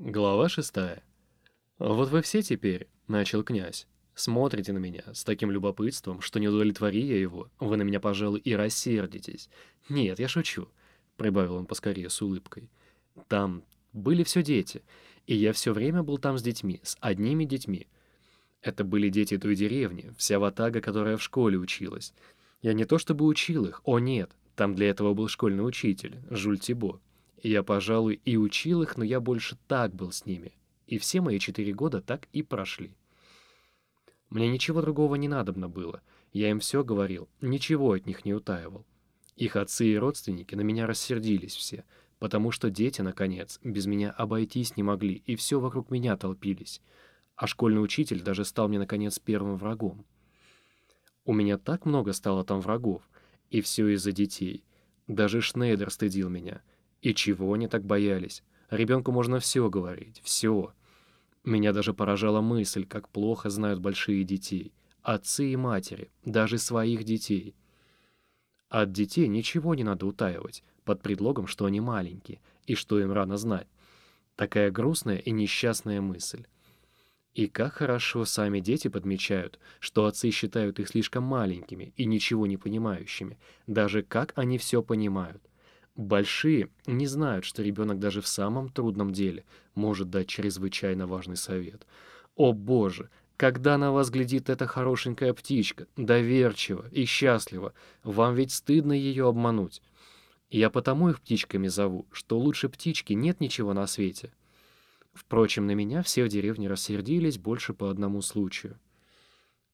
Глава 6. «Вот вы все теперь, — начал князь, — смотрите на меня с таким любопытством, что не удовлетвори я его, вы на меня, пожалуй, и рассердитесь. Нет, я шучу, — прибавил он поскорее с улыбкой. Там были все дети, и я все время был там с детьми, с одними детьми. Это были дети той деревни, вся ватага, которая в школе училась. Я не то чтобы учил их, о нет, там для этого был школьный учитель, Жюль Тибо. Я, пожалуй, и учил их, но я больше так был с ними. И все мои 4 года так и прошли. Мне ничего другого не надобно было. Я им все говорил, ничего от них не утаивал. Их отцы и родственники на меня рассердились все, потому что дети, наконец, без меня обойтись не могли, и все вокруг меня толпились. А школьный учитель даже стал мне, наконец, первым врагом. У меня так много стало там врагов, и все из-за детей. Даже Шнейдер стыдил меня. И чего они так боялись? Ребенку можно все говорить, все. Меня даже поражала мысль, как плохо знают большие детей, отцы и матери, даже своих детей. От детей ничего не надо утаивать, под предлогом, что они маленькие, и что им рано знать. Такая грустная и несчастная мысль. И как хорошо сами дети подмечают, что отцы считают их слишком маленькими и ничего не понимающими, даже как они все понимают. Большие не знают, что ребенок даже в самом трудном деле может дать чрезвычайно важный совет. О боже, когда на вас глядит эта хорошенькая птичка, доверчиво и счастливо, вам ведь стыдно ее обмануть. Я потому их птичками зову, что лучше птички нет ничего на свете. Впрочем, на меня все в деревне рассердились больше по одному случаю.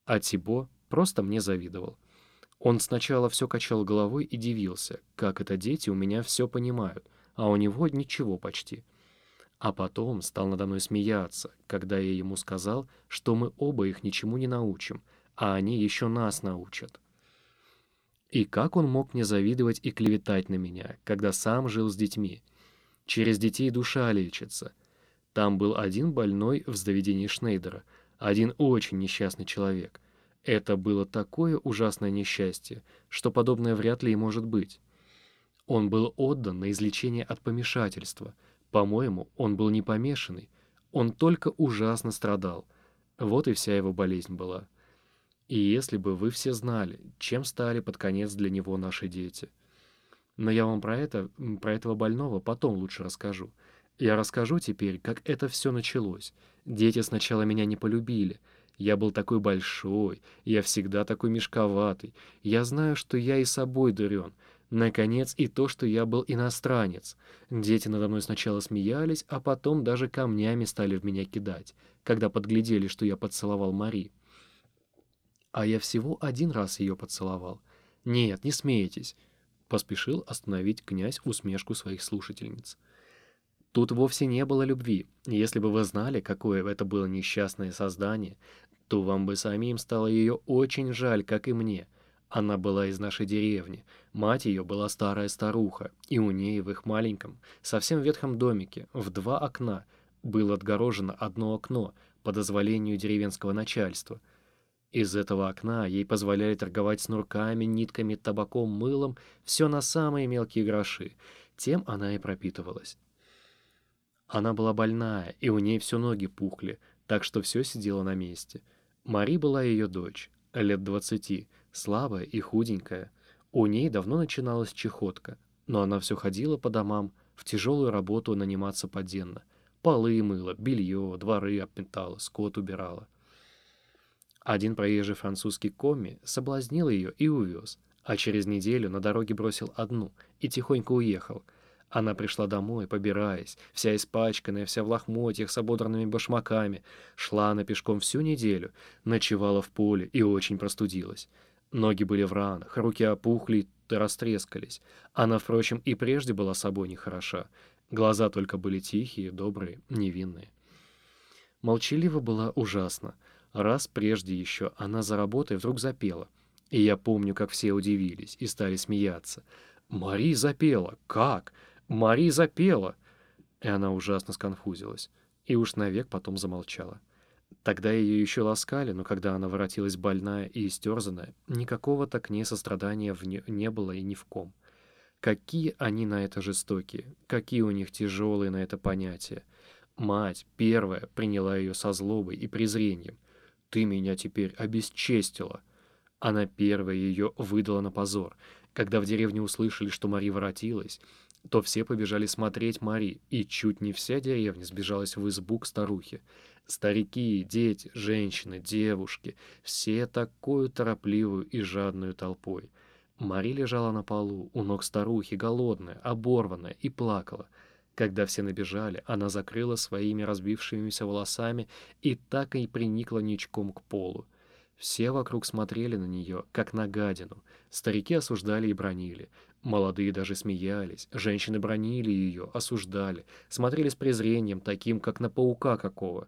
А Тибо просто мне завидовал. Он сначала все качал головой и дивился, как это дети у меня все понимают, а у него ничего почти. А потом стал надо мной смеяться, когда я ему сказал, что мы оба их ничему не научим, а они еще нас научат. И как он мог мне завидовать и клеветать на меня, когда сам жил с детьми? Через детей душа лечится. Там был один больной в заведении Шнейдера, один очень несчастный человек. Это было такое ужасное несчастье, что подобное вряд ли и может быть. Он был отдан на излечение от помешательства. По-моему, он был не помешанный. Он только ужасно страдал. Вот и вся его болезнь была. И если бы вы все знали, чем стали под конец для него наши дети. Но я вам про этого больного потом лучше расскажу. Я расскажу теперь, как это все началось. Дети сначала меня не полюбили. Я был такой большой, я всегда такой мешковатый. Я знаю, что я и собой дурен. Наконец, и то, что я был иностранец. Дети надо мной сначала смеялись, а потом даже камнями стали в меня кидать, когда подглядели, что я поцеловал Мари. А я всего один раз ее поцеловал. «Нет, не смейтесь», — поспешил остановить князь усмешку своих слушательниц. Тут вовсе не было любви. Если бы вы знали, какое это было несчастное создание, то вам бы самим стало ее очень жаль, как и мне. Она была из нашей деревни. Мать ее была старая старуха, и у ней в их маленьком, совсем ветхом домике, в 2 окна, было отгорожено одно окно по дозволению деревенского начальства. Из этого окна ей позволяли торговать снурками, нитками, табаком, мылом, все на самые мелкие гроши. Тем она и пропитывалась. Она была больная, и у ней все ноги пухли, так что все сидело на месте. Мари была ее дочь, лет 20, слабая и худенькая. У ней давно начиналась чехотка, но она все ходила по домам, в тяжелую работу наниматься поденно. Полы мыла, белье, дворы обметала, скот убирала. Один проезжий французский комми соблазнил ее и увез, а через неделю на дороге бросил одну и тихонько уехал. Она пришла домой, побираясь, вся испачканная, вся в лохмотьях с ободранными башмаками, шла она пешком всю неделю, ночевала в поле и очень простудилась. Ноги были в ранах, руки опухли и растрескались. Она, впрочем, и прежде была собой нехороша. Глаза только были тихие, добрые, невинные. Молчалива была ужасно. Раз прежде еще она за работой вдруг запела. И я помню, как все удивились и стали смеяться. «Мари запела! Как? Мари запела!» И она ужасно сконфузилась, и уж навек потом замолчала. Тогда ее еще ласкали, но когда она воротилась больная и истерзанная, никакого-то к ней сострадания не было и ни в ком. Какие они на это жестокие, какие у них тяжелые на это понятия. Мать первая приняла ее со злобой и презрением. «Ты меня теперь обесчестила!» Она первая ее выдала на позор. Когда в деревне услышали, что Мари воротилась, то все побежали смотреть Мари, и чуть не вся деревня сбежалась в избу к старухе. Старики, дети, женщины, девушки — все такую торопливую и жадную толпой. Мари лежала на полу, у ног старухи, голодная, оборванная, и плакала. Когда все набежали, она закрыла своими разбившимися волосами и так и приникла ничком к полу. Все вокруг смотрели на нее, как на гадину. Старики осуждали и бранили. Молодые даже смеялись. Женщины бранили ее, осуждали, смотрели с презрением, таким, как на паука какого.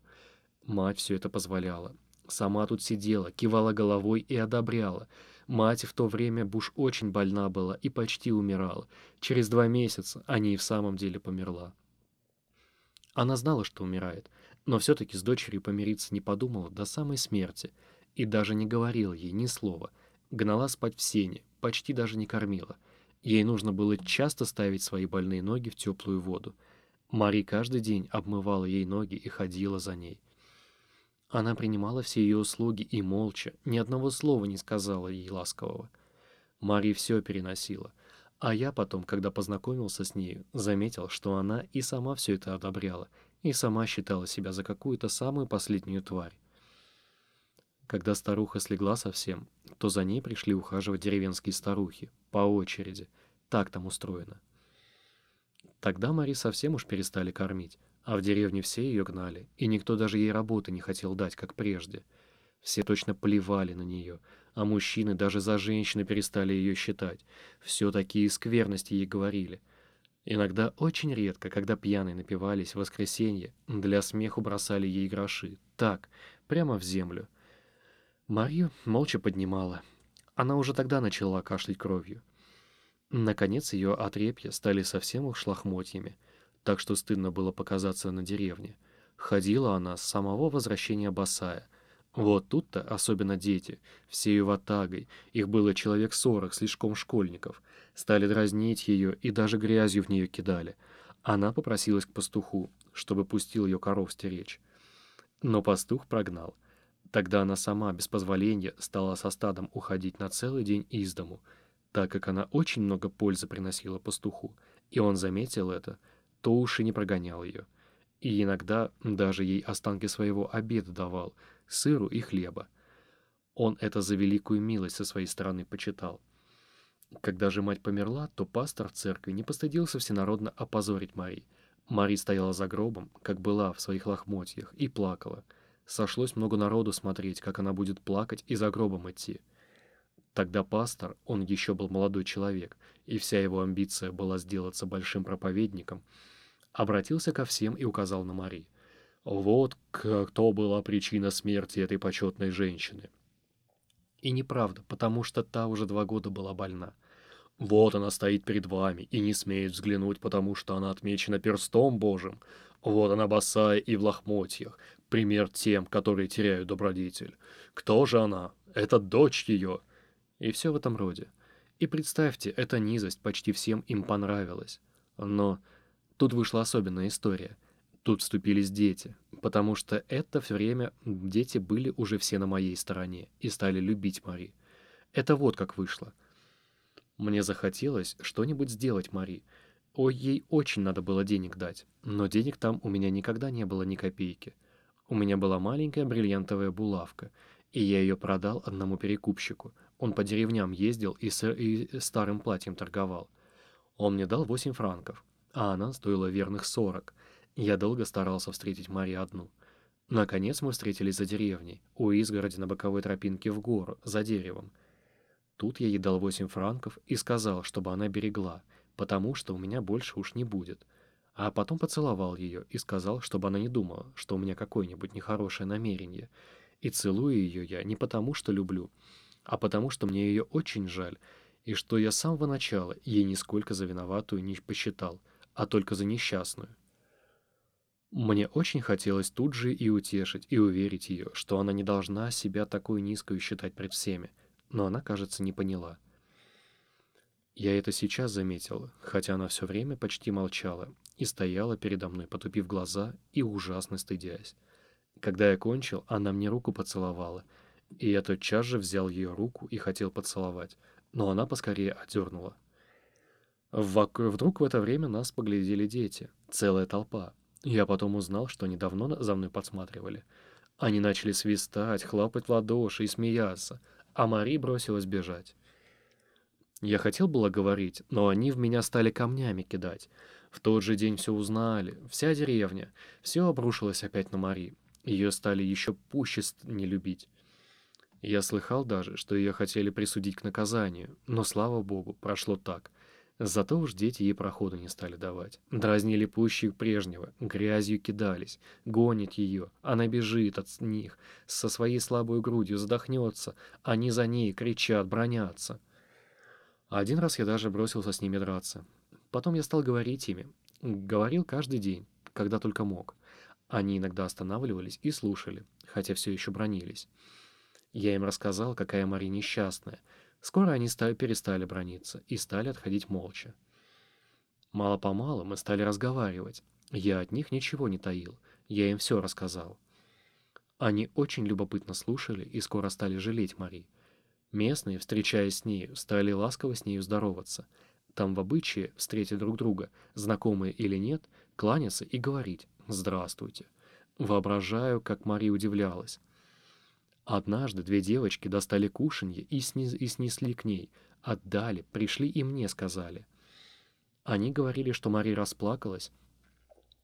Мать все это позволяла. Сама тут сидела, кивала головой и одобряла. Мать в то время уж очень больна была и почти умирала. Через 2 месяца она и в самом деле померла. Она знала, что умирает, но все-таки с дочерью помириться не подумала до самой смерти. И даже не говорила ей ни слова, гнала спать в сене, почти даже не кормила. Ей нужно было часто ставить свои больные ноги в теплую воду. Мари каждый день обмывала ей ноги и ходила за ней. Она принимала все ее услуги и молча, ни одного слова не сказала ей ласкового. Мари все переносила, а я потом, когда познакомился с нею, заметил, что она и сама все это одобряла, и сама считала себя за какую-то самую последнюю тварь. Когда старуха слегла совсем, то за ней пришли ухаживать деревенские старухи, по очереди, так там устроено. Тогда Мари совсем уж перестали кормить, а в деревне все ее гнали, и никто даже ей работы не хотел дать, как прежде. Все точно плевали на нее, а мужчины даже за женщины перестали ее считать, все такие скверности ей говорили. Иногда очень редко, когда пьяные напивались в воскресенье, для смеху бросали ей гроши, так, прямо в землю. Марью молча поднимала. Она уже тогда начала кашлять кровью. Наконец ее отрепья стали совсем уж лохмотьями, так что стыдно было показаться на деревне. Ходила она с самого возвращения босая. Вот тут-то, особенно дети, все ее ватагой, их было человек 40, слишком школьников, стали дразнить ее и даже грязью в нее кидали. Она попросилась к пастуху, чтобы пустил ее коров стеречь. Но пастух прогнал. Тогда она сама, без позволения, стала со стадом уходить на целый день из дому, так как она очень много пользы приносила пастуху, и он заметил это, то уж и не прогонял ее. И иногда даже ей останки своего обеда давал, сыру и хлеба. Он это за великую милость со своей стороны почитал. Когда же мать померла, то пастор в церкви не постыдился всенародно опозорить Мари. Мари стояла за гробом, как была в своих лохмотьях, и плакала. Сошлось много народу смотреть, как она будет плакать и за гробом идти. Тогда пастор, он еще был молодой человек, и вся его амбиция была сделаться большим проповедником, обратился ко всем и указал на Мари. Вот кто была причина смерти этой почетной женщины. И неправда, потому что та уже 2 года была больна. Вот она стоит перед вами и не смеет взглянуть, потому что она отмечена перстом Божьим. Вот она босая и в лохмотьях. Пример тем, которые теряют добродетель. Кто же она? Это дочь ее. И все в этом роде. И представьте, эта низость почти всем им понравилась. Но тут вышла особенная история. Тут вступились дети, потому что это время дети были уже все на моей стороне и стали любить Мари. Это вот как вышло. Мне захотелось что-нибудь сделать Мари. Ой, ей очень надо было денег дать, но денег там у меня никогда не было ни копейки. У меня была маленькая бриллиантовая булавка, и я ее продал одному перекупщику. Он по деревням ездил и старым платьем торговал. Он мне дал 8 франков, а она стоила верных 40. Я долго старался встретить Мари одну. Наконец мы встретились за деревней, у изгороди на боковой тропинке в гору, за деревом. Тут я ей дал 8 франков и сказал, чтобы она берегла, потому что у меня больше уж не будет. А потом поцеловал ее и сказал, чтобы она не думала, что у меня какое-нибудь нехорошее намерение. И целую ее я не потому, что люблю, а потому, что мне ее очень жаль, и что я с самого начала ей нисколько за виноватую не посчитал, а только за несчастную. Мне очень хотелось тут же и утешить, и уверить ее, что она не должна себя такой низкой считать пред всеми, но она, кажется, не поняла. Я это сейчас заметила, хотя она все время почти молчала и стояла передо мной, потупив глаза и ужасно стыдясь. Когда я кончил, она мне руку поцеловала, и я тотчас же взял ее руку и хотел поцеловать, но она поскорее отдернула. Вдруг в это время нас поглядели дети, целая толпа. Я потом узнал, что они давно за мной подсматривали. Они начали свистать, хлопать в ладоши и смеяться, а Мари бросилась бежать. Я хотел было говорить, но они в меня стали камнями кидать. В тот же день все узнали, вся деревня, все обрушилось опять на Мари. Ее стали еще пуще не любить. Я слыхал даже, что ее хотели присудить к наказанию, но, слава богу, прошло так. Зато уж дети ей проходу не стали давать. Дразнили пуще прежнего, грязью кидались, гонят ее, она бежит от них, со своей слабой грудью задохнется, они за ней кричат, бронятся. Один раз я даже бросился с ними драться. Потом я стал говорить ими. Говорил каждый день, когда только мог. Они иногда останавливались и слушали, хотя все еще бронились. Я им рассказал, какая Мари несчастная. Скоро они перестали браниться и стали отходить молча. Мало-помалу мы стали разговаривать. Я от них ничего не таил, я им все рассказал. Они очень любопытно слушали и скоро стали жалеть Мари. Местные, встречаясь с нею, стали ласково с нею здороваться. Там в обычае встретить друг друга, знакомые или нет, кланяться и говорить «Здравствуйте». Воображаю, как Мари удивлялась. Однажды две девочки достали кушанье и снесли к ней, отдали, пришли и мне сказали. Они говорили, что Мари расплакалась,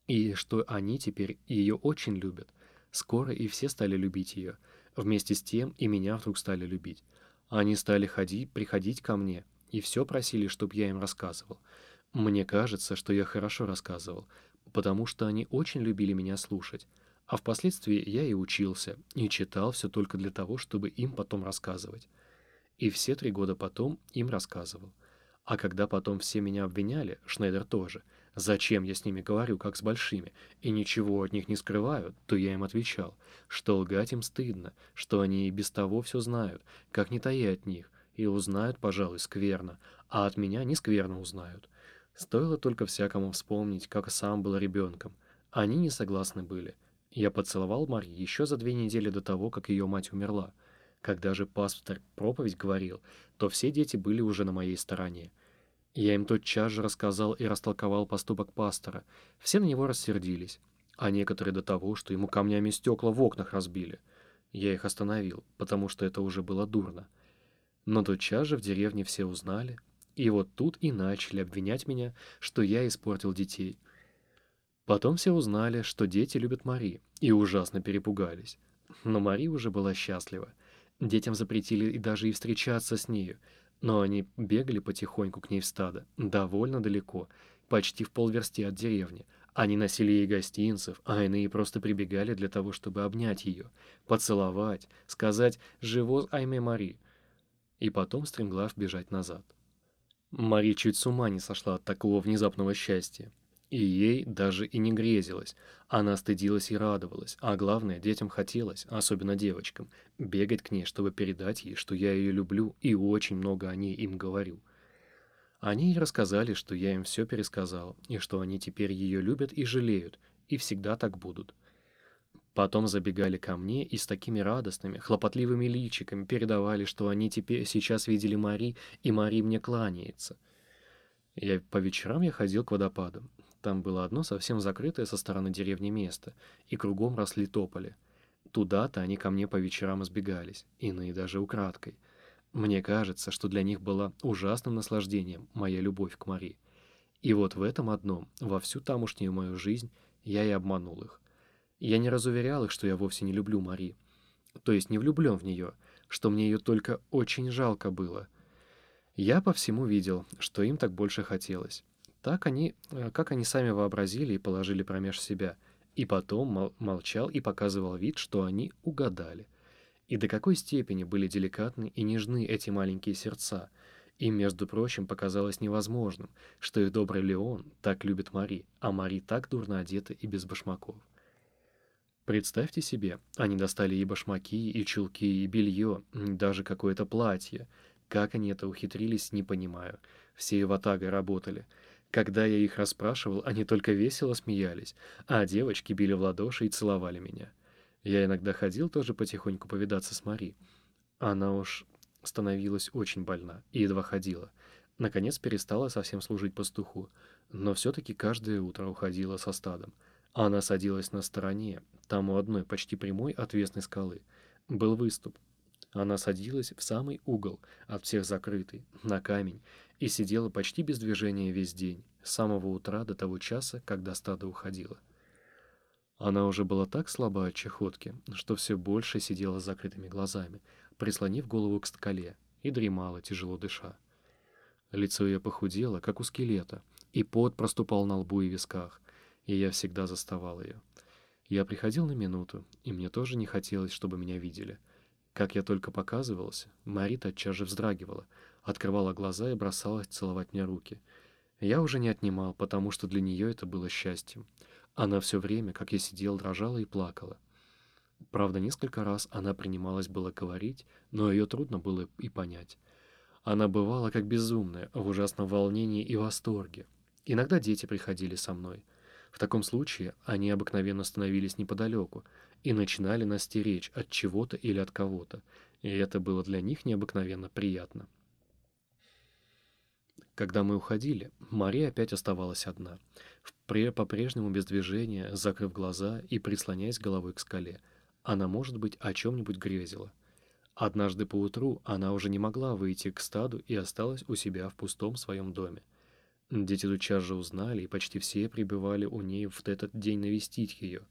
и что они теперь ее очень любят. Скоро и все стали любить ее. Вместе с тем и меня вдруг стали любить. Они стали приходить ко мне, и все просили, чтобы я им рассказывал. Мне кажется, что я хорошо рассказывал, потому что они очень любили меня слушать. А впоследствии я и учился, и читал все только для того, чтобы им потом рассказывать. И все 3 года потом им рассказывал. А когда потом все меня обвиняли, Шнейдер тоже, зачем я с ними говорю, как с большими, и ничего от них не скрываю, то я им отвечал, что лгать им стыдно, что они и без того все знают, как не тая от них, и узнают, пожалуй, скверно, а от меня не скверно узнают. Стоило только всякому вспомнить, как сам был ребенком. Они не согласны были. Я поцеловал Мари еще за 2 недели до того, как ее мать умерла. Когда же пастор проповедь говорил, то все дети были уже на моей стороне. Я им тотчас же рассказал и растолковал поступок пастора. Все на него рассердились, а некоторые до того, что ему камнями стекла в окнах разбили. Я их остановил, потому что это уже было дурно. Но тотчас же в деревне все узнали, и вот тут и начали обвинять меня, что я испортил детей. Потом все узнали, что дети любят Мари, и ужасно перепугались. Но Мари уже была счастлива. Детям запретили и даже и встречаться с нею, но они бегали потихоньку к ней в стадо, довольно далеко, почти в полверсти от деревни. Они носили ей гостинцев, а иные просто прибегали для того, чтобы обнять ее, поцеловать, сказать «Живо айме Мари» и потом стремглав бежать назад. Мари чуть с ума не сошла от такого внезапного счастья. И ей даже и не грезилось, она стыдилась и радовалась, а главное, детям хотелось, особенно девочкам, бегать к ней, чтобы передать ей, что я ее люблю и очень много о ней им говорю. Они ей рассказали, что я им все пересказал, и что они теперь ее любят и жалеют, и всегда так будут. Потом забегали ко мне и с такими радостными, хлопотливыми личиками передавали, что они теперь сейчас видели Мари, и Мари мне кланяется. По вечерам я ходил к водопадам. Там было одно совсем закрытое со стороны деревни место, и кругом росли тополи. Туда-то они ко мне по вечерам избегались, иные даже украдкой. Мне кажется, что для них было ужасным наслаждением моя любовь к Мари. И вот в этом одном, во всю тамошнюю мою жизнь, я и обманул их. Я не разуверял их, что я вовсе не люблю Мари, то есть не влюблен в нее, что мне ее только очень жалко было. Я по всему видел, что им так больше хотелось. Так они, как они сами вообразили и положили промеж себя, и потом молчал и показывал вид, что они угадали. И до какой степени были деликатны и нежны эти маленькие сердца. Им, между прочим, показалось невозможным, что их добрый Леон так любит Мари, а Мари так дурно одета и без башмаков. Представьте себе, они достали и башмаки, и чулки, и белье, даже какое-то платье. Как они это ухитрились, не понимаю. Все ватага работали. Когда я их расспрашивал, они только весело смеялись, а девочки били в ладоши и целовали меня. Я иногда ходил тоже потихоньку повидаться с Мари. Она уж становилась очень больна и едва ходила. Наконец перестала совсем служить пастуху, но все-таки каждое утро уходила со стадом. Она садилась на стороне, там у одной почти прямой отвесной скалы. Был выступ. Она садилась в самый угол, от всех закрытый, на камень, и сидела почти без движения весь день, с самого утра до того часа, когда стадо уходило. Она уже была так слаба от чахотки, что все больше сидела с закрытыми глазами, прислонив голову к скале, и дремала, тяжело дыша. Лицо ее похудело, как у скелета, и пот проступал на лбу и висках, и я всегда заставал ее. Я приходил на минуту, и мне тоже не хотелось, чтобы меня видели. Как я только показывался, Мари тотчас же вздрагивала, открывала глаза и бросалась целовать мне руки. Я уже не отнимал, потому что для нее это было счастьем. Она все время, как я сидел, дрожала и плакала. Правда, несколько раз она принималась было говорить, но ее трудно было и понять. Она бывала как безумная, в ужасном волнении и восторге. Иногда дети приходили со мной. В таком случае они обыкновенно становились неподалеку и начинали нас стеречь от чего-то или от кого-то, и это было для них необыкновенно приятно. Когда мы уходили, Мария опять оставалась одна, по-прежнему без движения, закрыв глаза и прислоняясь головой к скале. Она, может быть, о чем-нибудь грезила. Однажды поутру она уже не могла выйти к стаду и осталась у себя в пустом своем доме. Дети тотчас же узнали, и почти все прибывали у ней в этот день навестить ее.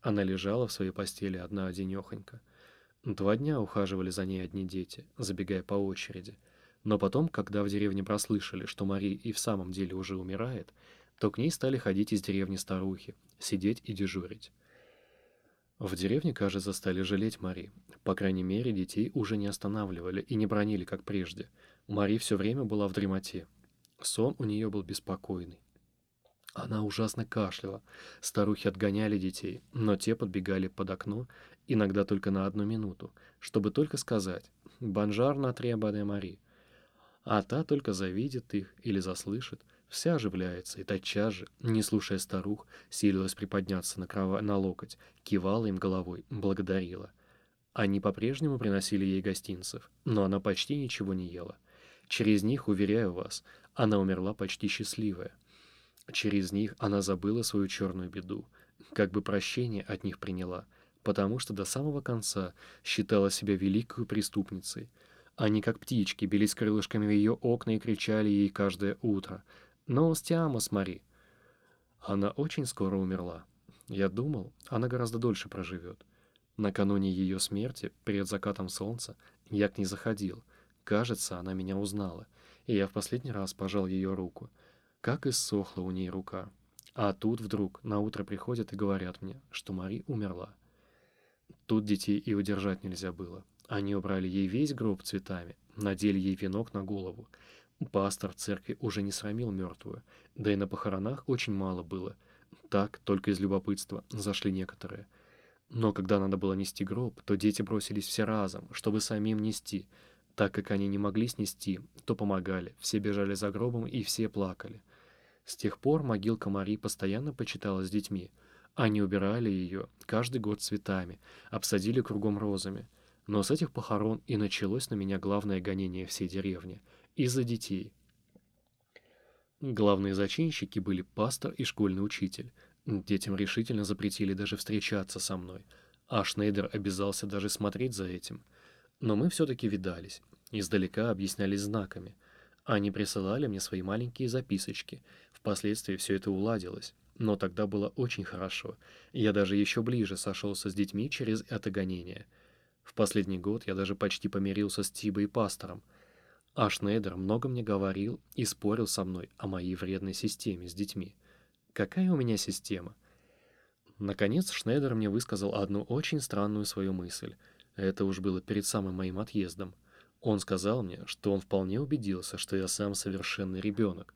Она лежала в своей постели одна-одинехонька. 2 дня ухаживали за ней одни дети, забегая по очереди. Но потом, когда в деревне прослышали, что Мари и в самом деле уже умирает, то к ней стали ходить из деревни старухи, сидеть и дежурить. В деревне, кажется, стали жалеть Мари. По крайней мере, детей уже не останавливали и не бранили, как прежде. Мари все время была в дремоте. Сон у нее был беспокойный. Она ужасно кашляла. Старухи отгоняли детей, но те подбегали под окно, иногда только на 1 минуту, чтобы только сказать «Бонжарно требане Мари». А та только завидит их или заслышит, вся оживляется и тотчас же, не слушая старух, силилась приподняться на локоть, кивала им головой, благодарила. Они по-прежнему приносили ей гостинцев, но она почти ничего не ела. Через них, уверяю вас, она умерла почти счастливая. Через них она забыла свою черную беду, как бы прощение от них приняла, потому что до самого конца считала себя великой преступницей. Они, как птички, бились крылышками в ее окна и кричали ей каждое утро «Нос тямо, смотри!». Она очень скоро умерла. Я думал, она гораздо дольше проживет. Накануне ее смерти, перед закатом солнца, я к ней заходил. Кажется, она меня узнала, и я в последний раз пожал ее руку. Как иссохла у ней рука. А тут вдруг наутро приходят и говорят мне, что Мари умерла. Тут детей и удержать нельзя было. Они убрали ей весь гроб цветами, надели ей венок на голову. Пастор церкви уже не срамил мертвую, да и на похоронах очень мало было. Так, только из любопытства, зашли некоторые. Но когда надо было нести гроб, то дети бросились все разом, чтобы самим нести. Так как они не могли снести, то помогали, все бежали за гробом и все плакали. С тех пор могилка Мари постоянно почиталась с детьми. Они убирали ее каждый год цветами, обсадили кругом розами. Но с этих похорон и началось на меня главное гонение всей деревни — из-за детей. Главные зачинщики были пастор и школьный учитель. Детям решительно запретили даже встречаться со мной, а Шнейдер обязался даже смотреть за этим. Но мы все-таки видались, издалека объяснялись знаками. Они присылали мне свои маленькие записочки. Впоследствии все это уладилось, но тогда было очень хорошо. Я даже еще ближе сошелся с детьми через это гонение. В последний год я даже почти помирился с Тибо и пастором. А Шнейдер много мне говорил и спорил со мной о моей вредной системе с детьми. Какая у меня система? Наконец Шнейдер мне высказал одну очень странную свою мысль. Это уж было перед самым моим отъездом. Он сказал мне, что он вполне убедился, что я сам совершенный ребенок.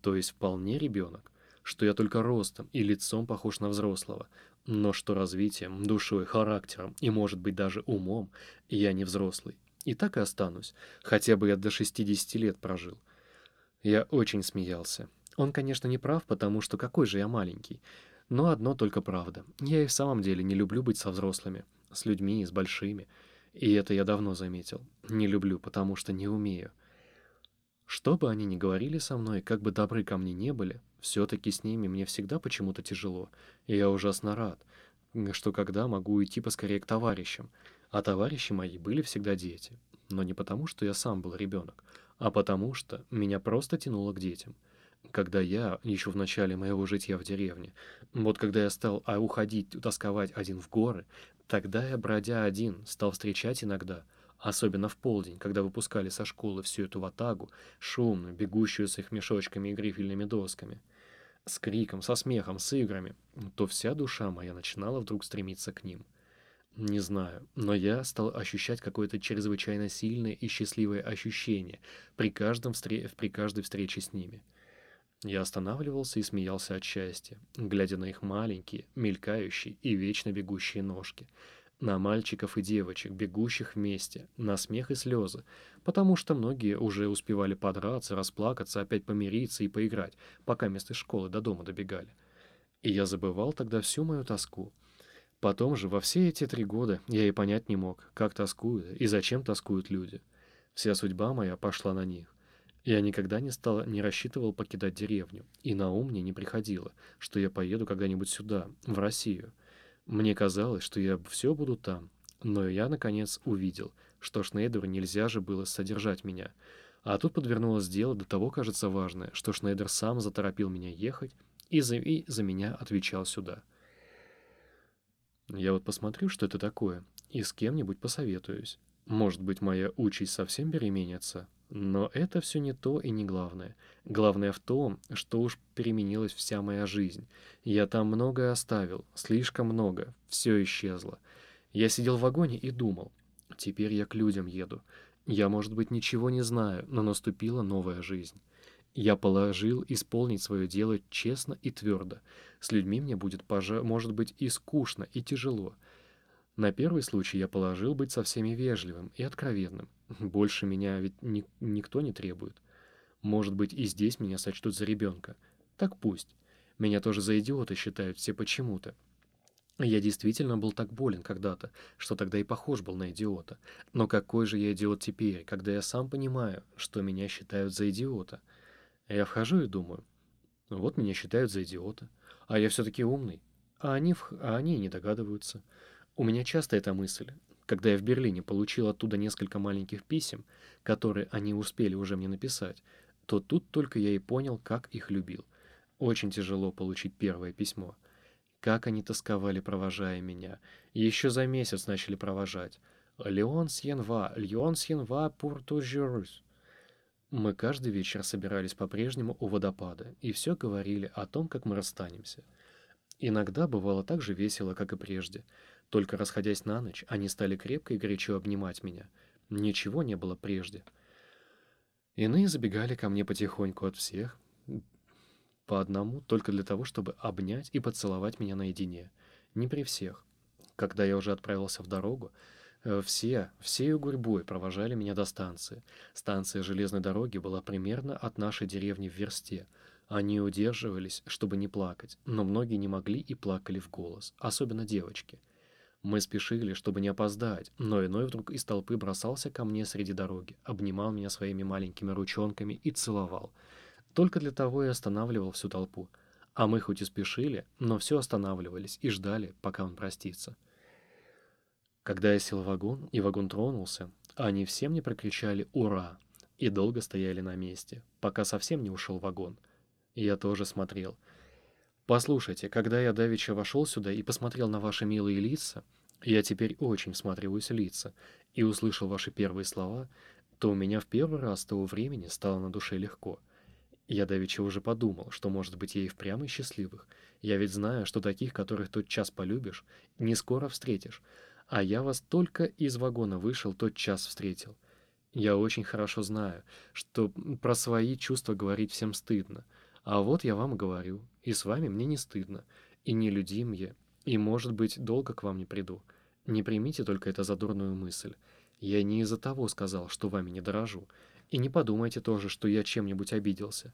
То есть вполне ребенок, что я только ростом и лицом похож на взрослого, но что развитием, душой, характером и, может быть, даже умом я не взрослый, и так и останусь, хотя бы я до 60 лет прожил». Я очень смеялся. Он, конечно, не прав, потому что какой же я маленький. Но одно только правда. Я и в самом деле не люблю быть со взрослыми, с людьми, с большими. И это я давно заметил. Не люблю, потому что не умею. Что бы они ни говорили со мной, как бы добры ко мне не были, все-таки с ними мне всегда почему-то тяжело. И я ужасно рад, что когда могу уйти поскорее к товарищам. А товарищи мои были всегда дети. Но не потому, что я сам был ребенок, а потому что меня просто тянуло к детям. Когда я, еще в начале моего жития в деревне, вот когда я стал уходить, тосковать один в горы, тогда я, бродя один, стал встречать иногда, особенно в полдень, когда выпускали со школы всю эту ватагу, шумную, бегущую с их мешочками и грифельными досками, с криком, со смехом, с играми, то вся душа моя начинала вдруг стремиться к ним. Не знаю, но я стал ощущать какое-то чрезвычайно сильное и счастливое ощущение при каждой встрече с ними. Я останавливался и смеялся от счастья, глядя на их маленькие, мелькающие и вечно бегущие ножки, на мальчиков и девочек, бегущих вместе, на смех и слезы, потому что многие уже успевали подраться, расплакаться, опять помириться и поиграть, пока вместо школы до дома добегали. И я забывал тогда всю мою тоску. Потом же, во все эти 3 года, я и понять не мог, как тоскуют и зачем тоскуют люди. Вся судьба моя пошла на них. Я никогда не рассчитывал покидать деревню, и на ум мне не приходило, что я поеду когда-нибудь сюда, в Россию. Мне казалось, что я все буду там, но я, наконец, увидел, что Шнейдеру нельзя же было содержать меня. А тут подвернулось дело до того, кажется, важное, что Шнейдер сам заторопил меня ехать и за меня отвечал сюда. Я вот посмотрю, что это такое, и с кем-нибудь посоветуюсь. Может быть, моя участь совсем переменится, но это все не то и не главное. Главное в том, что уж переменилась вся моя жизнь. Я там многое оставил, слишком много, все исчезло. Я сидел в вагоне и думал, теперь я к людям еду. Я, может быть, ничего не знаю, но наступила новая жизнь. Я положил исполнить свое дело честно и твердо. С людьми мне будет, может быть, и скучно, и тяжело. На первый случай я положил быть со всеми вежливым и откровенным. Больше меня ведь никто не требует. Может быть, и здесь меня сочтут за ребенка. Так пусть. Меня тоже за идиота считают все почему-то. Я действительно был так болен когда-то, что тогда и похож был на идиота. Но какой же я идиот теперь, когда я сам понимаю, что меня считают за идиота? Я вхожу и думаю, вот меня считают за идиота, а я все-таки умный, а они не догадываются. У меня часто эта мысль, когда я в Берлине получил оттуда несколько маленьких писем, которые они успели уже мне написать, то тут только я и понял, как их любил. Очень тяжело получить первое письмо. Как они тосковали, провожая меня. Еще за месяц начали провожать. Леон сьенва пур тужерус. Мы каждый вечер собирались по-прежнему у водопада и все говорили о том, как мы расстанемся. Иногда бывало так же весело, как и прежде. Только расходясь на ночь, они стали крепко и горячо обнимать меня. Ничего не было прежде. Иные забегали ко мне потихоньку от всех, по одному, только для того, чтобы обнять и поцеловать меня наедине. Не при всех. Когда я уже отправился в дорогу, всею гурьбой провожали меня до станции. Станция железной дороги была примерно от нашей деревни в версте. Они удерживались, чтобы не плакать, но многие не могли и плакали в голос, особенно девочки. Мы спешили, чтобы не опоздать, но иной вдруг из толпы бросался ко мне среди дороги, обнимал меня своими маленькими ручонками и целовал. Только для того и останавливал всю толпу. А мы хоть и спешили, но все останавливались и ждали, пока он простится. Когда я сел в вагон, и вагон тронулся, они все мне прокричали «Ура!» и долго стояли на месте, пока совсем не ушел вагон. Я тоже смотрел. Послушайте, когда я давеча вошел сюда и посмотрел на ваши милые лица, я теперь очень всматриваюсь в лица, и услышал ваши первые слова, то у меня в первый раз с того времени стало на душе легко. Я давеча уже подумал, что, может быть, я и впрямь из счастливых. Я ведь знаю, что таких, которых тотчас полюбишь, не скоро встретишь. А я вас только из вагона вышел, тотчас встретил. Я очень хорошо знаю, что про свои чувства говорить всем стыдно. А вот я вам говорю, и с вами мне не стыдно, и не людим я, и, может быть, долго к вам не приду. Не примите только это за дурную мысль. Я не из-за того сказал, что вами не дорожу. И не подумайте тоже, что я чем-нибудь обиделся.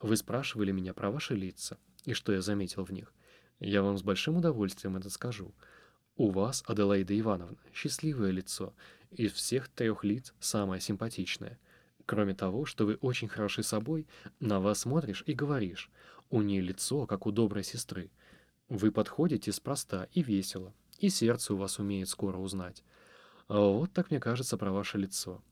Вы спрашивали меня про ваши лица и что я заметил в них. Я вам с большим удовольствием это скажу. У вас, Аделаида Ивановна, счастливое лицо. Из всех трех лиц самое симпатичное. Кроме того, что вы очень хороши собой, на вас смотришь и говоришь. У ней лицо, как у доброй сестры. Вы подходите спроста и весело, и сердце у вас умеет скоро узнать. Вот так мне кажется про ваше лицо.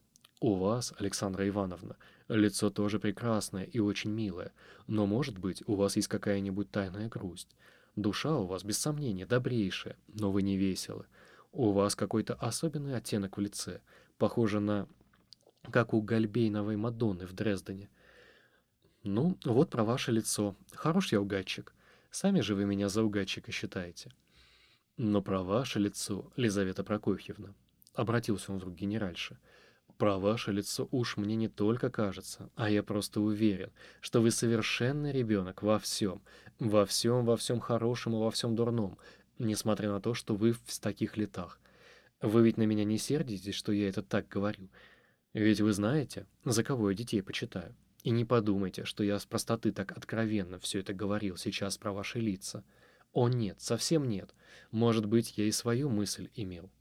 У вас, Александра Ивановна, лицо тоже прекрасное и очень милое, но, может быть, у вас есть какая-нибудь тайная грусть. Душа у вас, без сомнения, добрейшая, но вы не веселы. У вас какой-то особенный оттенок в лице, похоже на... как у Гольбейновой Мадонны в Дрездене. Ну, вот про ваше лицо. Хорош я угадчик. Сами же вы меня за угадчика считаете. Но про ваше лицо, Лизавета Прокофьевна, обратился он вдруг к генеральше, про ваше лицо уж мне не только кажется, а я просто уверен, что вы совершенный ребенок во всем хорошем и во всем дурном, несмотря на то, что вы в таких летах. Вы ведь на меня не сердитесь, что я это так говорю. Ведь вы знаете, за кого я детей почитаю. И не подумайте, что я с простоты так откровенно все это говорил сейчас про ваши лица. О нет, совсем нет. Может быть, я и свою мысль имел».